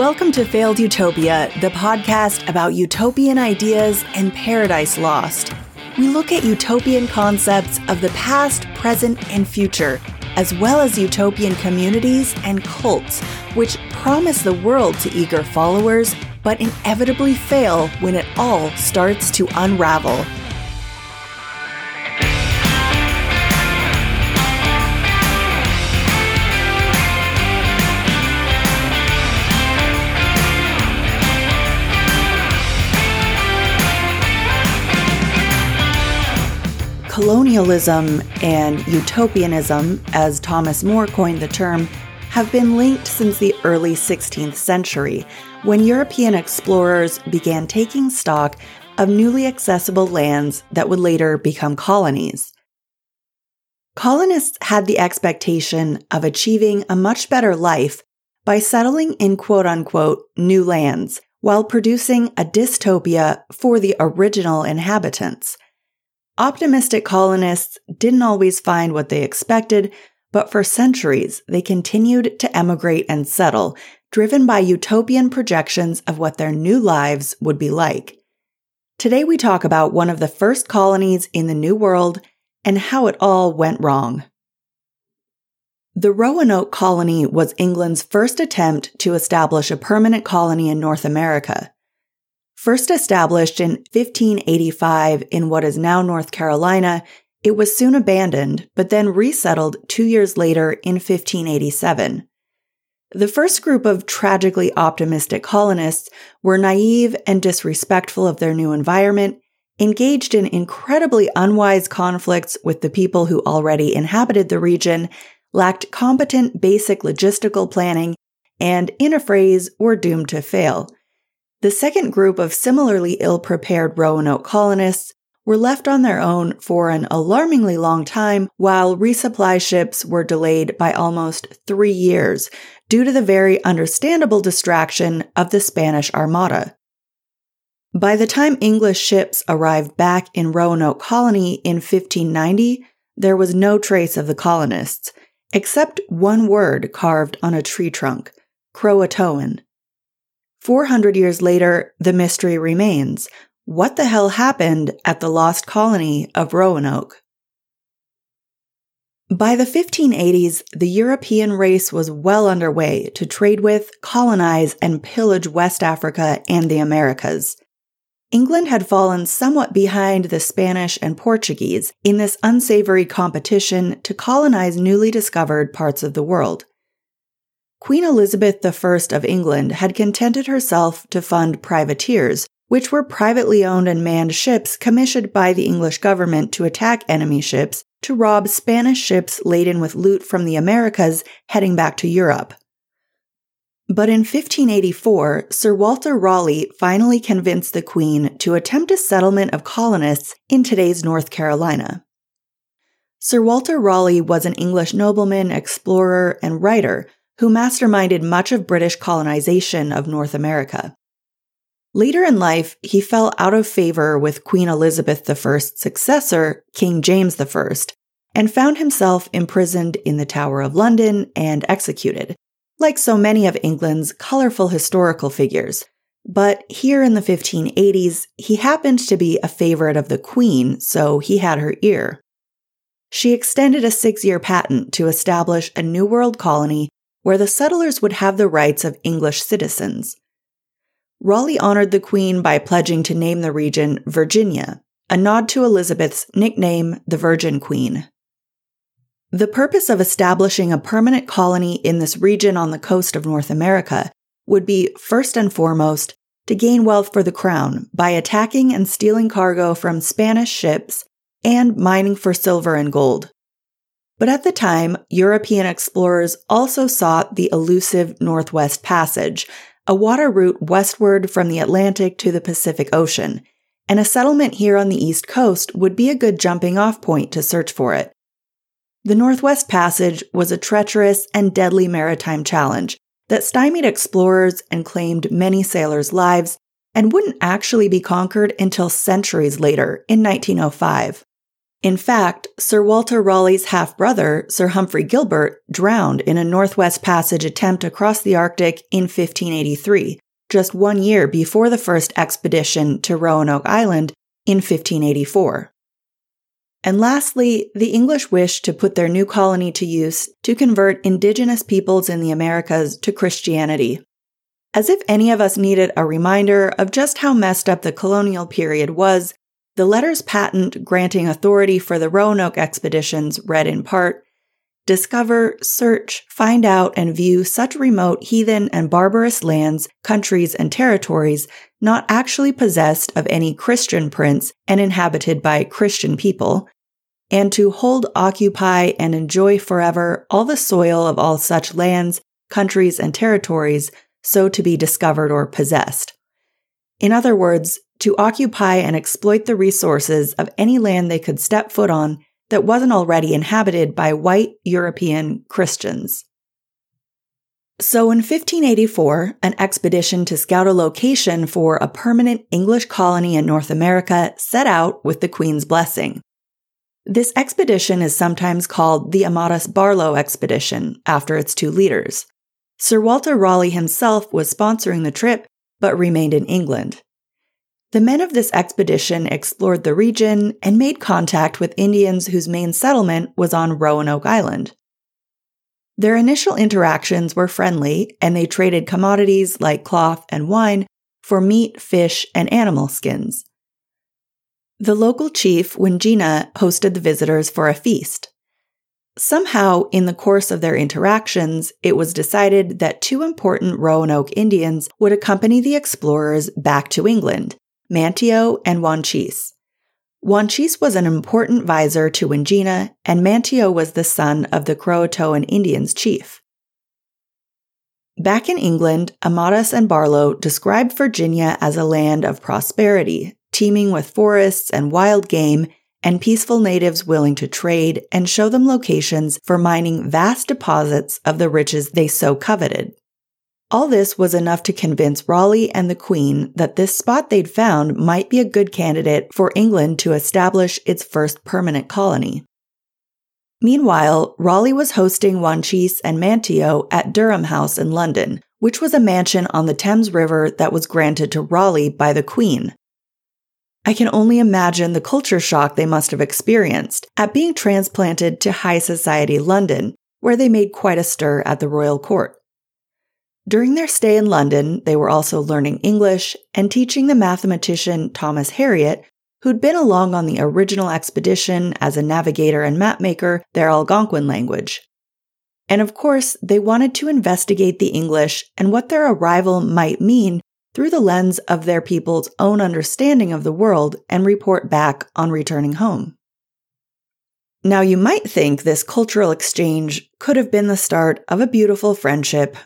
Welcome to Failed Utopia, the podcast about utopian ideas and paradise lost. We look at utopian concepts of the past, present, and future, as well as utopian communities and cults, which promise the world to eager followers, but inevitably fail when it all starts to unravel. Colonialism and utopianism, as Thomas More coined the term, have been linked since the early 16th century, when European explorers began taking stock of newly accessible lands that would later become colonies. Colonists had the expectation of achieving a much better life by settling in quote-unquote new lands, while producing a dystopia for the original inhabitants. Optimistic colonists didn't always find what they expected, but for centuries they continued to emigrate and settle, driven by utopian projections of what their new lives would be like. Today we talk about one of the first colonies in the New World and how it all went wrong. The Roanoke Colony was England's first attempt to establish a permanent colony in North America. First established in 1585 in what is now North Carolina, it was soon abandoned, but then resettled 2 years later in 1587. The first group of tragically optimistic colonists were naive and disrespectful of their new environment, engaged in incredibly unwise conflicts with the people who already inhabited the region, lacked competent basic logistical planning, and, in a phrase, were doomed to fail. The second group of similarly ill-prepared Roanoke colonists were left on their own for an alarmingly long time, while resupply ships were delayed by almost 3 years due to the very understandable distraction of the Spanish Armada. By the time English ships arrived back in Roanoke Colony in 1590, there was no trace of the colonists, except one word carved on a tree trunk: Croatoan. 400 years later, the mystery remains. What the hell happened at the lost colony of Roanoke? By the 1580s, the European race was well underway to trade with, colonize, and pillage West Africa and the Americas. England had fallen somewhat behind the Spanish and Portuguese in this unsavory competition to colonize newly discovered parts of the world. Queen Elizabeth I of England had contented herself to fund privateers, which were privately owned and manned ships commissioned by the English government to attack enemy ships to rob Spanish ships laden with loot from the Americas heading back to Europe. But in 1584, Sir Walter Raleigh finally convinced the Queen to attempt a settlement of colonists in today's North Carolina. Sir Walter Raleigh was an English nobleman, explorer, and writer who masterminded much of British colonization of North America. Later in life, he fell out of favor with Queen Elizabeth I's successor, King James I, and found himself imprisoned in the Tower of London and executed, like so many of England's colorful historical figures. But here in the 1580s, he happened to be a favorite of the Queen, so he had her ear. She extended a 6-year patent to establish a New World colony where the settlers would have the rights of English citizens. Raleigh honored the Queen by pledging to name the region Virginia, a nod to Elizabeth's nickname, the Virgin Queen. The purpose of establishing a permanent colony in this region on the coast of North America would be, first and foremost, to gain wealth for the crown by attacking and stealing cargo from Spanish ships and mining for silver and gold. But at the time, European explorers also sought the elusive Northwest Passage, a water route westward from the Atlantic to the Pacific Ocean, and a settlement here on the East Coast would be a good jumping-off point to search for it. The Northwest Passage was a treacherous and deadly maritime challenge that stymied explorers and claimed many sailors' lives, and wouldn't actually be conquered until centuries later in 1905. In fact, Sir Walter Raleigh's half-brother, Sir Humphrey Gilbert, drowned in a Northwest Passage attempt across the Arctic in 1583, just 1 year before the first expedition to Roanoke Island in 1584. And lastly, the English wished to put their new colony to use to convert indigenous peoples in the Americas to Christianity. As if any of us needed a reminder of just how messed up the colonial period was, the letters patent granting authority for the Roanoke expeditions read in part, "Discover, search, find out, and view such remote heathen and barbarous lands, countries, and territories not actually possessed of any Christian prince and inhabited by Christian people, and to hold, occupy, and enjoy forever all the soil of all such lands, countries, and territories so to be discovered or possessed." In other words, to occupy and exploit the resources of any land they could step foot on that wasn't already inhabited by white European Christians. So in 1584, an expedition to scout a location for a permanent English colony in North America set out with the Queen's blessing. This expedition is sometimes called the Amadas Barlow Expedition, after its two leaders. Sir Walter Raleigh himself was sponsoring the trip, but remained in England. The men of this expedition explored the region and made contact with Indians whose main settlement was on Roanoke Island. Their initial interactions were friendly, and they traded commodities like cloth and wine for meat, fish, and animal skins. The local chief, Wingina, hosted the visitors for a feast. Somehow, in the course of their interactions, it was decided that two important Roanoke Indians would accompany the explorers back to England, Manteo and Wanchese. Wanchese was an important visor to Wingina, and Manteo was the son of the Croatoan Indians' chief. Back in England, Amadas and Barlow described Virginia as a land of prosperity, teeming with forests and wild game, and peaceful natives willing to trade and show them locations for mining vast deposits of the riches they so coveted. All this was enough to convince Raleigh and the Queen that this spot they'd found might be a good candidate for England to establish its first permanent colony. Meanwhile, Raleigh was hosting Wanchese and Manteo at Durham House in London, which was a mansion on the Thames River that was granted to Raleigh by the Queen. I can only imagine the culture shock they must have experienced at being transplanted to high society London, where they made quite a stir at the royal court. During their stay in London, they were also learning English and teaching the mathematician Thomas Harriot, who'd been along on the original expedition as a navigator and mapmaker, their Algonquin language. And of course, they wanted to investigate the English and what their arrival might mean through the lens of their people's own understanding of the world and report back on returning home. Now, you might think this cultural exchange could have been the start of a beautiful friendship,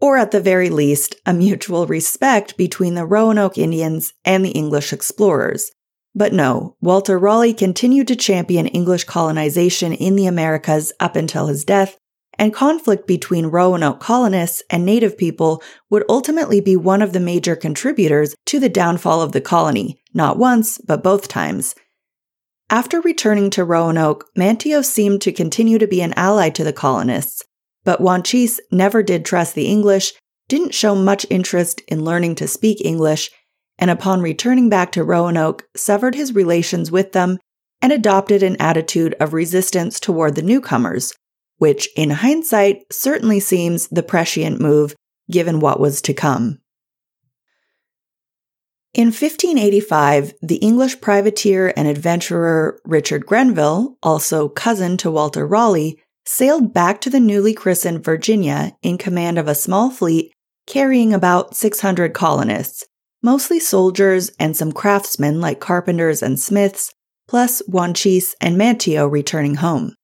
or at the very least, a mutual respect between the Roanoke Indians and the English explorers. But no, Walter Raleigh continued to champion English colonization in the Americas up until his death, and conflict between Roanoke colonists and native people would ultimately be one of the major contributors to the downfall of the colony, not once, but both times. After returning to Roanoke, Manteo seemed to continue to be an ally to the colonists, but Wanchese never did trust the English, didn't show much interest in learning to speak English, and upon returning back to Roanoke, severed his relations with them and adopted an attitude of resistance toward the newcomers, which, in hindsight, certainly seems the prescient move given what was to come. In 1585, the English privateer and adventurer Richard Grenville, also cousin to Walter Raleigh, sailed back to the newly christened Virginia in command of a small fleet carrying about 600 colonists, mostly soldiers and some craftsmen like carpenters and smiths, plus Wanchese and Manteo returning home.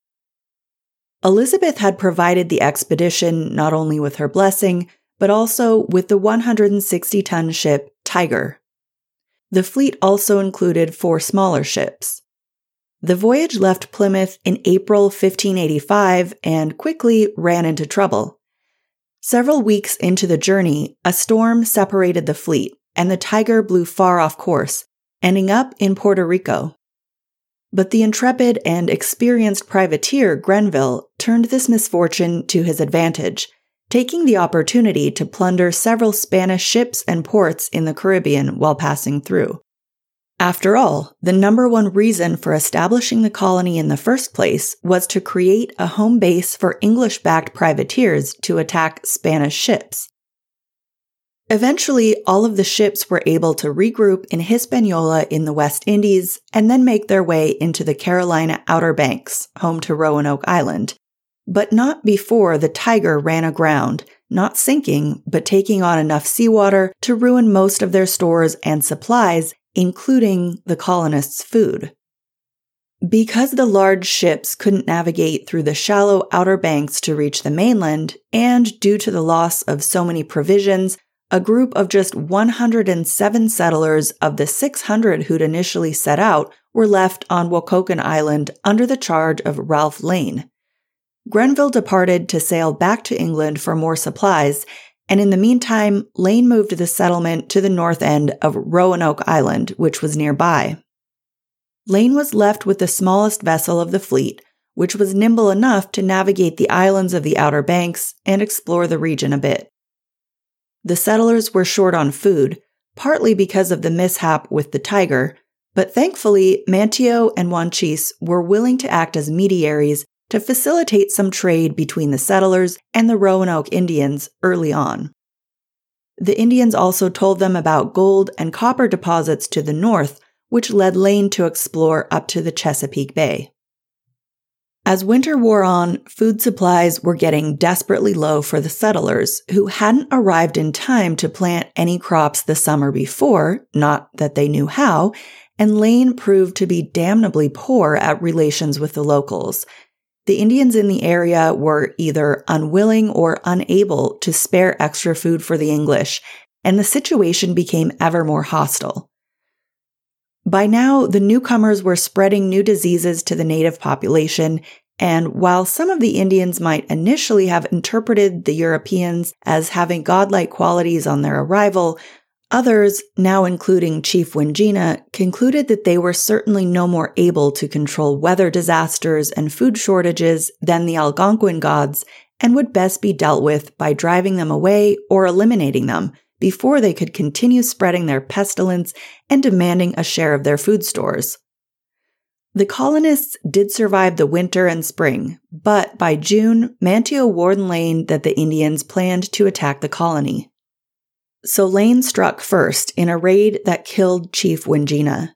Elizabeth had provided the expedition not only with her blessing, but also with the 160-ton ship Tiger. The fleet also included four smaller ships. The voyage left Plymouth in April 1585 and quickly ran into trouble. Several weeks into the journey, a storm separated the fleet, and the Tiger blew far off course, ending up in Puerto Rico. But the intrepid and experienced privateer Grenville turned this misfortune to his advantage, taking the opportunity to plunder several Spanish ships and ports in the Caribbean while passing through. After all, the number one reason for establishing the colony in the first place was to create a home base for English-backed privateers to attack Spanish ships. Eventually, all of the ships were able to regroup in Hispaniola in the West Indies and then make their way into the Carolina Outer Banks, home to Roanoke Island, but not before the Tiger ran aground, not sinking, but taking on enough seawater to ruin most of their stores and supplies, including the colonists' food. Because the large ships couldn't navigate through the shallow Outer Banks to reach the mainland, and due to the loss of so many provisions, a group of just 107 settlers of the 600 who'd initially set out were left on Wokoken Island under the charge of Ralph Lane. Grenville departed to sail back to England for more supplies, and in the meantime, Lane moved the settlement to the north end of Roanoke Island, which was nearby. Lane was left with the smallest vessel of the fleet, which was nimble enough to navigate the islands of the Outer Banks and explore the region a bit. The settlers were short on food, partly because of the mishap with the Tiger, but thankfully Manteo and Wanchese were willing to act as mediaries to facilitate some trade between the settlers and the Roanoke Indians early on. The Indians also told them about gold and copper deposits to the north, which led Lane to explore up to the Chesapeake Bay. As winter wore on, food supplies were getting desperately low for the settlers, who hadn't arrived in time to plant any crops the summer before, not that they knew how, and Lane proved to be damnably poor at relations with the locals. The Indians in the area were either unwilling or unable to spare extra food for the English, and the situation became ever more hostile. By now, the newcomers were spreading new diseases to the native population, and while some of the Indians might initially have interpreted the Europeans as having godlike qualities on their arrival, others, now including Chief Wingina, concluded that they were certainly no more able to control weather disasters and food shortages than the Algonquin gods, and would best be dealt with by driving them away or eliminating them, before they could continue spreading their pestilence and demanding a share of their food stores. The colonists did survive the winter and spring, but by June, Manteo warned Lane that the Indians planned to attack the colony. So Lane struck first in a raid that killed Chief Wingina.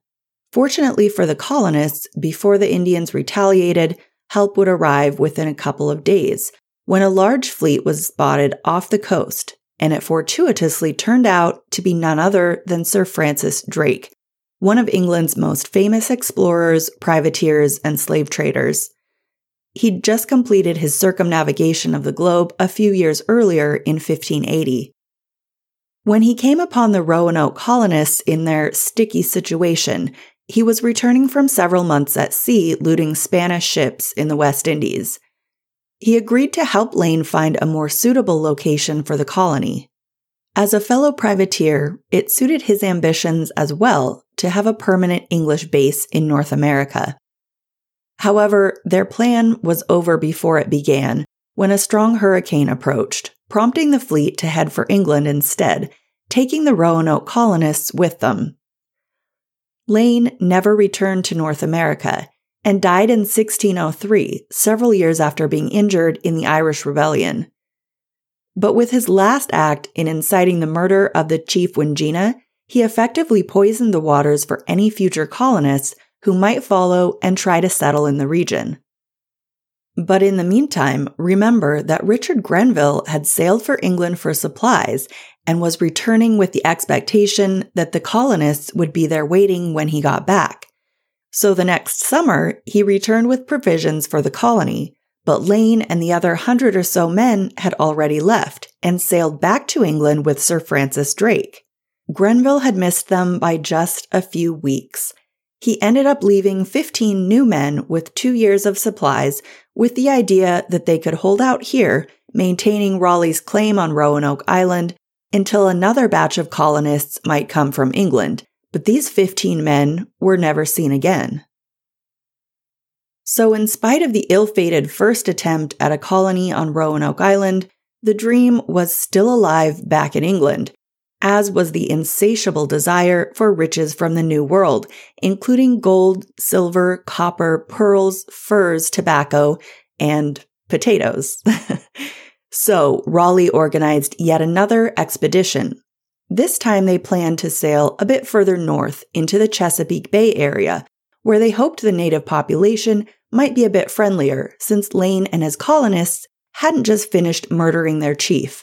Fortunately for the colonists, before the Indians retaliated, help would arrive within a couple of days, when a large fleet was spotted off the coast, and it fortuitously turned out to be none other than Sir Francis Drake, one of England's most famous explorers, privateers, and slave traders. He'd just completed his circumnavigation of the globe a few years earlier in 1580. When he came upon the Roanoke colonists in their sticky situation, he was returning from several months at sea looting Spanish ships in the West Indies. He agreed to help Lane find a more suitable location for the colony. As a fellow privateer, it suited his ambitions as well to have a permanent English base in North America. However, their plan was over before it began, when a strong hurricane approached, prompting the fleet to head for England instead, taking the Roanoke colonists with them. Lane never returned to North America, and died in 1603, several years after being injured in the Irish Rebellion. But with his last act in inciting the murder of the Chief Wingina, he effectively poisoned the waters for any future colonists who might follow and try to settle in the region. But in the meantime, remember that Richard Grenville had sailed for England for supplies and was returning with the expectation that the colonists would be there waiting when he got back. So the next summer, he returned with provisions for the colony, but Lane and the other 100 or so men had already left and sailed back to England with Sir Francis Drake. Grenville had missed them by just a few weeks. He ended up leaving 15 new men with 2 years of supplies, with the idea that they could hold out here, maintaining Raleigh's claim on Roanoke Island, until another batch of colonists might come from England. But these 15 men were never seen again. So in spite of the ill-fated first attempt at a colony on Roanoke Island, the dream was still alive back in England, as was the insatiable desire for riches from the New World, including gold, silver, copper, pearls, furs, tobacco, and potatoes. So Raleigh organized yet another expedition. This time they planned to sail a bit further north into the Chesapeake Bay area, where they hoped the native population might be a bit friendlier since Lane and his colonists hadn't just finished murdering their chief.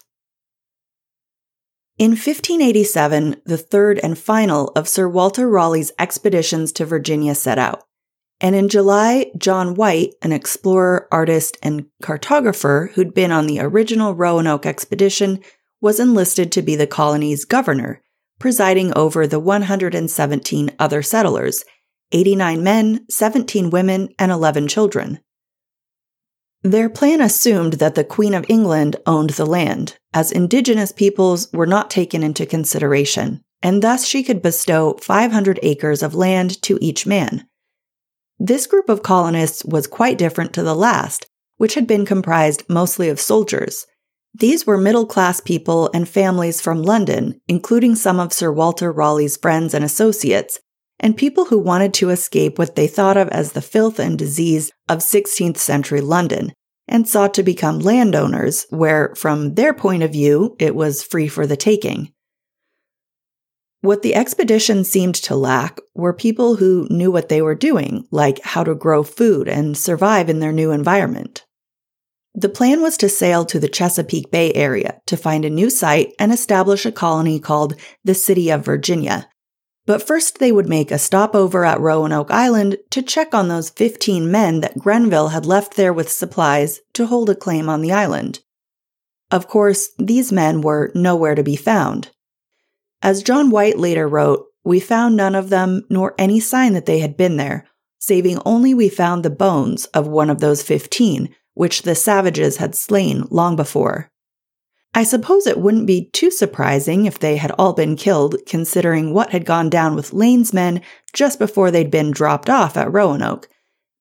In 1587, the third and final of Sir Walter Raleigh's expeditions to Virginia set out. And in July, John White, an explorer, artist, and cartographer who'd been on the original Roanoke expedition, was enlisted to be the colony's governor, presiding over the 117 other settlers, 89 men, 17 women, and 11 children. Their plan assumed that the Queen of England owned the land, as indigenous peoples were not taken into consideration, and thus she could bestow 500 acres of land to each man. This group of colonists was quite different to the last, which had been comprised mostly of soldiers. These were middle-class people and families from London, including some of Sir Walter Raleigh's friends and associates, and people who wanted to escape what they thought of as the filth and disease of 16th century London, and sought to become landowners, where, from their point of view, it was free for the taking. What the expedition seemed to lack were people who knew what they were doing, like how to grow food and survive in their new environment. The plan was to sail to the Chesapeake Bay area to find a new site and establish a colony called the City of Virginia. But first they would make a stopover at Roanoke Island to check on those 15 men that Grenville had left there with supplies to hold a claim on the island. Of course, these men were nowhere to be found. As John White later wrote, "We found none of them, nor any sign that they had been there, saving only we found the bones of one of those 15, which the savages had slain long before." I suppose it wouldn't be too surprising if they had all been killed, considering what had gone down with Lane's men just before they'd been dropped off at Roanoke.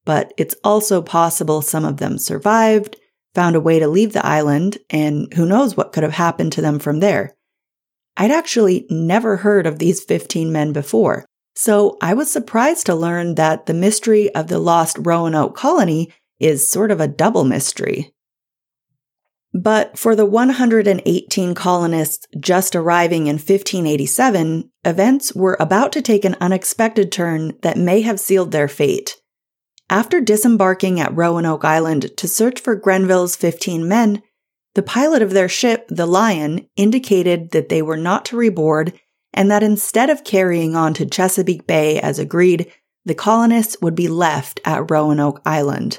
But it's also possible some of them survived, found a way to leave the island, and who knows what could have happened to them from there. I'd actually never heard of these 15 men before, so I was surprised to learn that the mystery of the lost Roanoke colony is sort of a double mystery. But for the 118 colonists just arriving in 1587, events were about to take an unexpected turn that may have sealed their fate. After disembarking at Roanoke Island to search for Grenville's 15 men, the pilot of their ship, the Lion, indicated that they were not to reboard and that instead of carrying on to Chesapeake Bay as agreed, the colonists would be left at Roanoke Island.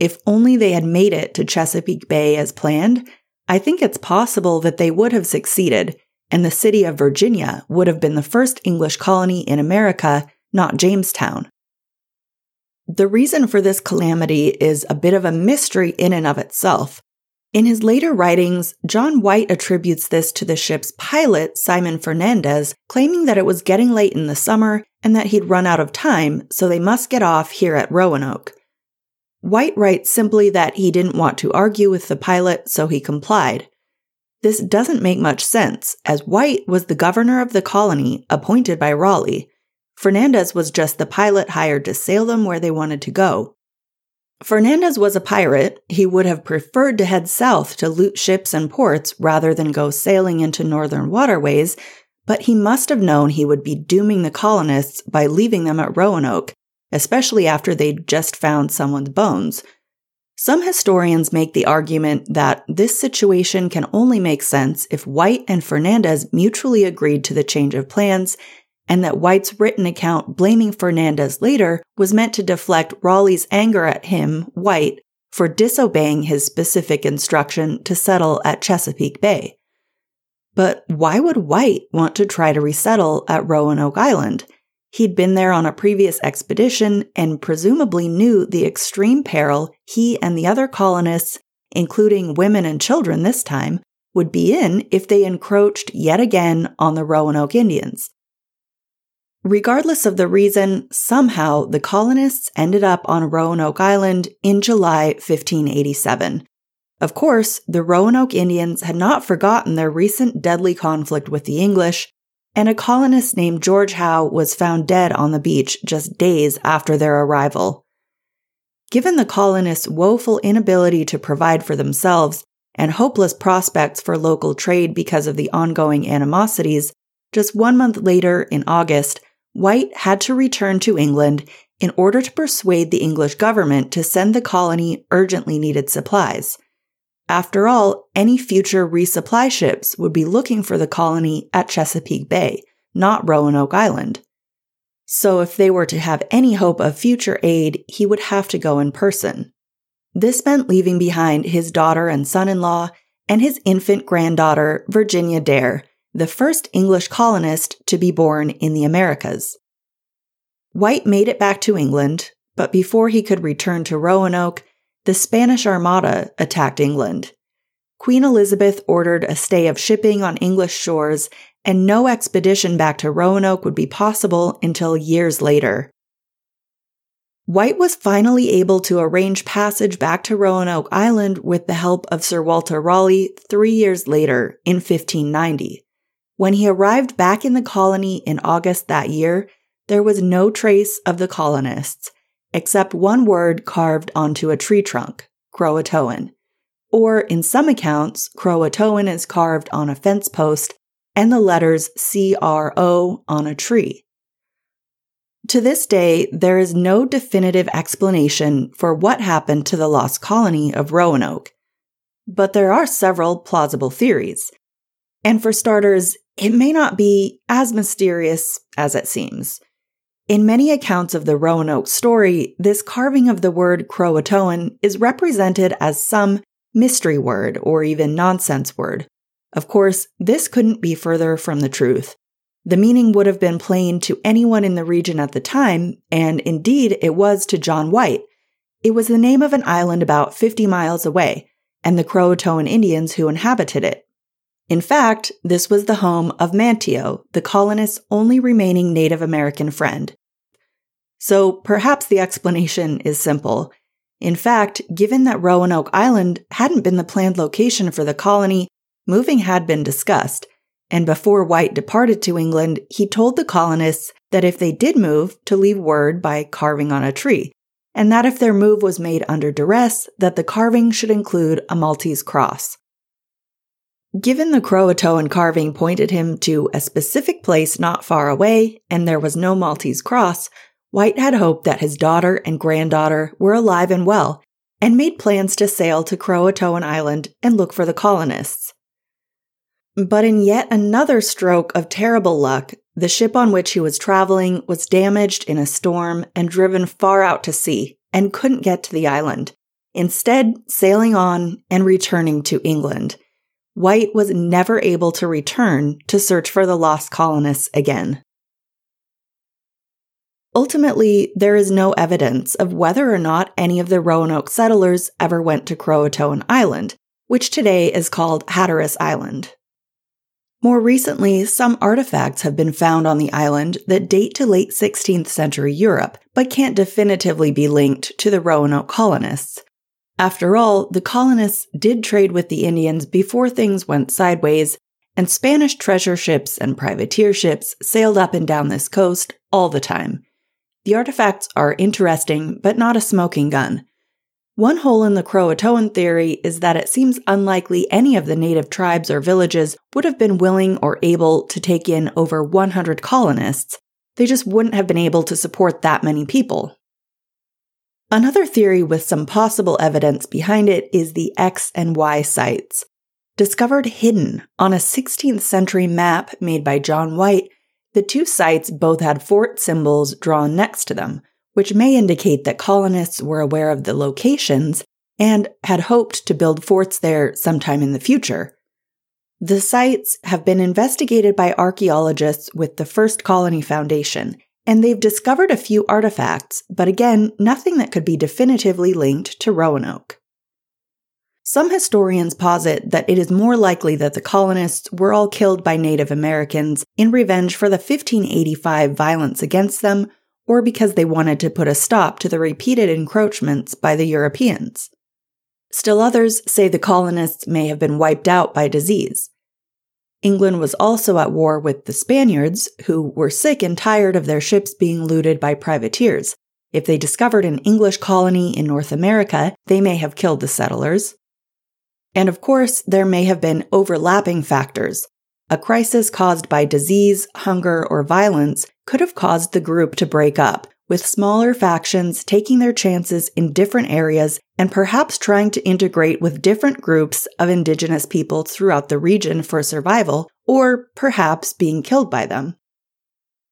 If only they had made it to Chesapeake Bay as planned, I think it's possible that they would have succeeded, and the City of Virginia would have been the first English colony in America, not Jamestown. The reason for this calamity is a bit of a mystery in and of itself. In his later writings, John White attributes this to the ship's pilot, Simon Fernandez, claiming that it was getting late in the summer and that he'd run out of time, so they must get off here at Roanoke. White writes simply that he didn't want to argue with the pilot, so he complied. This doesn't make much sense, as White was the governor of the colony appointed by Raleigh. Fernandez was just the pilot hired to sail them where they wanted to go. Fernandez was a pirate. He would have preferred to head south to loot ships and ports rather than go sailing into northern waterways, but he must have known he would be dooming the colonists by leaving them at Roanoke, especially after they'd just found someone's bones. Some historians make the argument that this situation can only make sense if White and Fernandez mutually agreed to the change of plans, and that White's written account blaming Fernandez later was meant to deflect Raleigh's anger at him, White, for disobeying his specific instruction to settle at Chesapeake Bay. But why would White want to try to resettle at Roanoke Island? He'd been there on a previous expedition and presumably knew the extreme peril he and the other colonists, including women and children this time, would be in if they encroached yet again on the Roanoke Indians. Regardless of the reason, somehow the colonists ended up on Roanoke Island in July 1587. Of course, the Roanoke Indians had not forgotten their recent deadly conflict with the English, and a colonist named George Howe was found dead on the beach just days after their arrival. Given the colonists' woeful inability to provide for themselves and hopeless prospects for local trade because of the ongoing animosities, just 1 month later, in August, White had to return to England in order to persuade the English government to send the colony urgently needed supplies. After all, any future resupply ships would be looking for the colony at Chesapeake Bay, not Roanoke Island. So if they were to have any hope of future aid, he would have to go in person. This meant leaving behind his daughter and son-in-law and his infant granddaughter, Virginia Dare, the first English colonist to be born in the Americas. White made it back to England, but before he could return to Roanoke, the Spanish Armada attacked England. Queen Elizabeth ordered a stay of shipping on English shores, and no expedition back to Roanoke would be possible until years later. White was finally able to arrange passage back to Roanoke Island with the help of Sir Walter Raleigh 3 years later, in 1590. When he arrived back in the colony in August that year, there was no trace of the colonists, except one word carved onto a tree trunk, Croatoan. Or, in some accounts, Croatoan is carved on a fence post and the letters CRO on a tree. To this day, there is no definitive explanation for what happened to the lost colony of Roanoke. But there are several plausible theories. And for starters, it may not be as mysterious as it seems. In many accounts of the Roanoke story, this carving of the word Croatoan is represented as some mystery word or even nonsense word. Of course, this couldn't be further from the truth. The meaning would have been plain to anyone in the region at the time, and indeed it was to John White. It was the name of an island about 50 miles away, and the Croatoan Indians who inhabited it. In fact, this was the home of Manteo, the colonists' only remaining Native American friend. So perhaps the explanation is simple. In fact, given that Roanoke Island hadn't been the planned location for the colony, moving had been discussed, and before White departed to England, he told the colonists that if they did move, to leave word by carving on a tree, and that if their move was made under duress, that the carving should include a Maltese cross. Given the Croatoan carving pointed him to a specific place not far away, and there was no Maltese cross, White had hoped that his daughter and granddaughter were alive and well, and made plans to sail to Croatoan Island and look for the colonists. But in yet another stroke of terrible luck, the ship on which he was traveling was damaged in a storm and driven far out to sea, and couldn't get to the island, instead sailing on and returning to England. White was never able to return to search for the lost colonists again. Ultimately, there is no evidence of whether or not any of the Roanoke settlers ever went to Croatoan Island, which today is called Hatteras Island. More recently, some artifacts have been found on the island that date to late 16th century Europe, but can't definitively be linked to the Roanoke colonists. After all, the colonists did trade with the Indians before things went sideways, and Spanish treasure ships and privateer ships sailed up and down this coast all the time. The artifacts are interesting, but not a smoking gun. One hole in the Croatoan theory is that it seems unlikely any of the native tribes or villages would have been willing or able to take in over 100 colonists. They just wouldn't have been able to support that many people. Another theory with some possible evidence behind it is the X and Y sites. Discovered hidden on a 16th century map made by John White, the two sites both had fort symbols drawn next to them, which may indicate that colonists were aware of the locations and had hoped to build forts there sometime in the future. The sites have been investigated by archaeologists with the First Colony Foundation, and they've discovered a few artifacts, but again, nothing that could be definitively linked to Roanoke. Some historians posit that it is more likely that the colonists were all killed by Native Americans in revenge for the 1585 violence against them, or because they wanted to put a stop to the repeated encroachments by the Europeans. Still others say the colonists may have been wiped out by disease. England was also at war with the Spaniards, who were sick and tired of their ships being looted by privateers. If they discovered an English colony in North America, they may have killed the settlers. And of course, there may have been overlapping factors. A crisis caused by disease, hunger, or violence could have caused the group to break up, with smaller factions taking their chances in different areas and perhaps trying to integrate with different groups of indigenous people throughout the region for survival, or perhaps being killed by them.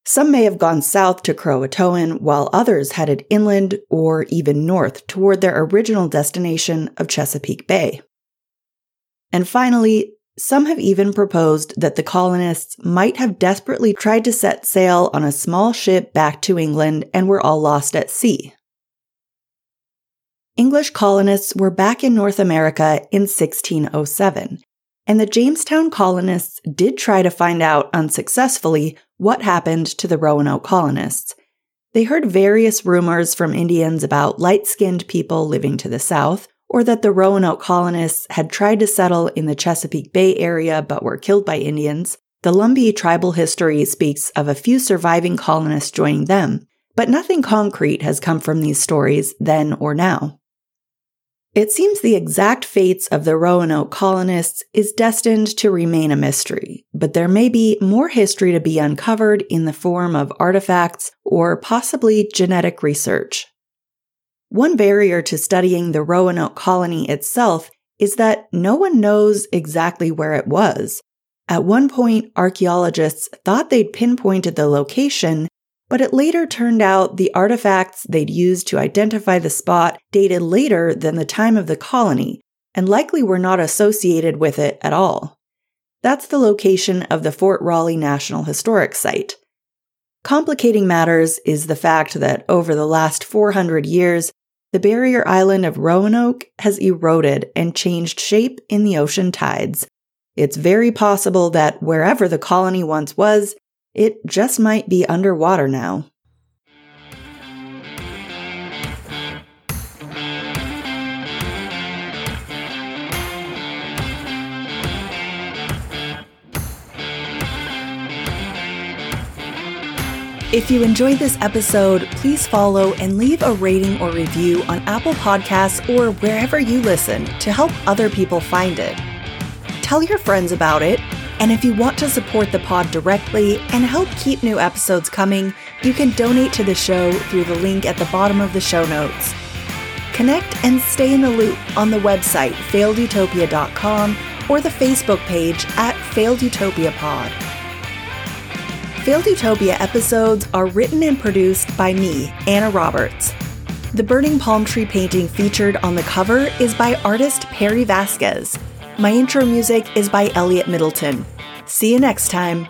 Some may have gone south to Croatoan, while others headed inland or even north toward their original destination of Chesapeake Bay. And finally, some have even proposed that the colonists might have desperately tried to set sail on a small ship back to England and were all lost at sea. English colonists were back in North America in 1607, and the Jamestown colonists did try to find out unsuccessfully what happened to the Roanoke colonists. They heard various rumors from Indians about light-skinned people living to the south, or that the Roanoke colonists had tried to settle in the Chesapeake Bay area but were killed by Indians. The Lumbee tribal history speaks of a few surviving colonists joining them, but nothing concrete has come from these stories then or now. It seems the exact fates of the Roanoke colonists is destined to remain a mystery, but there may be more history to be uncovered in the form of artifacts or possibly genetic research. One barrier to studying the Roanoke colony itself is that no one knows exactly where it was. At one point, archaeologists thought they'd pinpointed the location, but it later turned out the artifacts they'd used to identify the spot dated later than the time of the colony, and likely were not associated with it at all. That's the location of the Fort Raleigh National Historic Site. Complicating matters is the fact that over the last 400 years, the barrier island of Roanoke has eroded and changed shape in the ocean tides. It's very possible that wherever the colony once was, it just might be underwater now. If you enjoyed this episode, please follow and leave a rating or review on Apple Podcasts or wherever you listen to help other people find it. Tell your friends about it, and if you want to support the pod directly and help keep new episodes coming, you can donate to the show through the link at the bottom of the show notes. Connect and stay in the loop on the website failedutopia.com or the Facebook page at Failed Utopia Pod. Failed Utopia episodes are written and produced by me, Anna Roberts. The burning palm tree painting featured on the cover is by artist Perry Vasquez. My intro music is by Elliot Middleton. See you next time.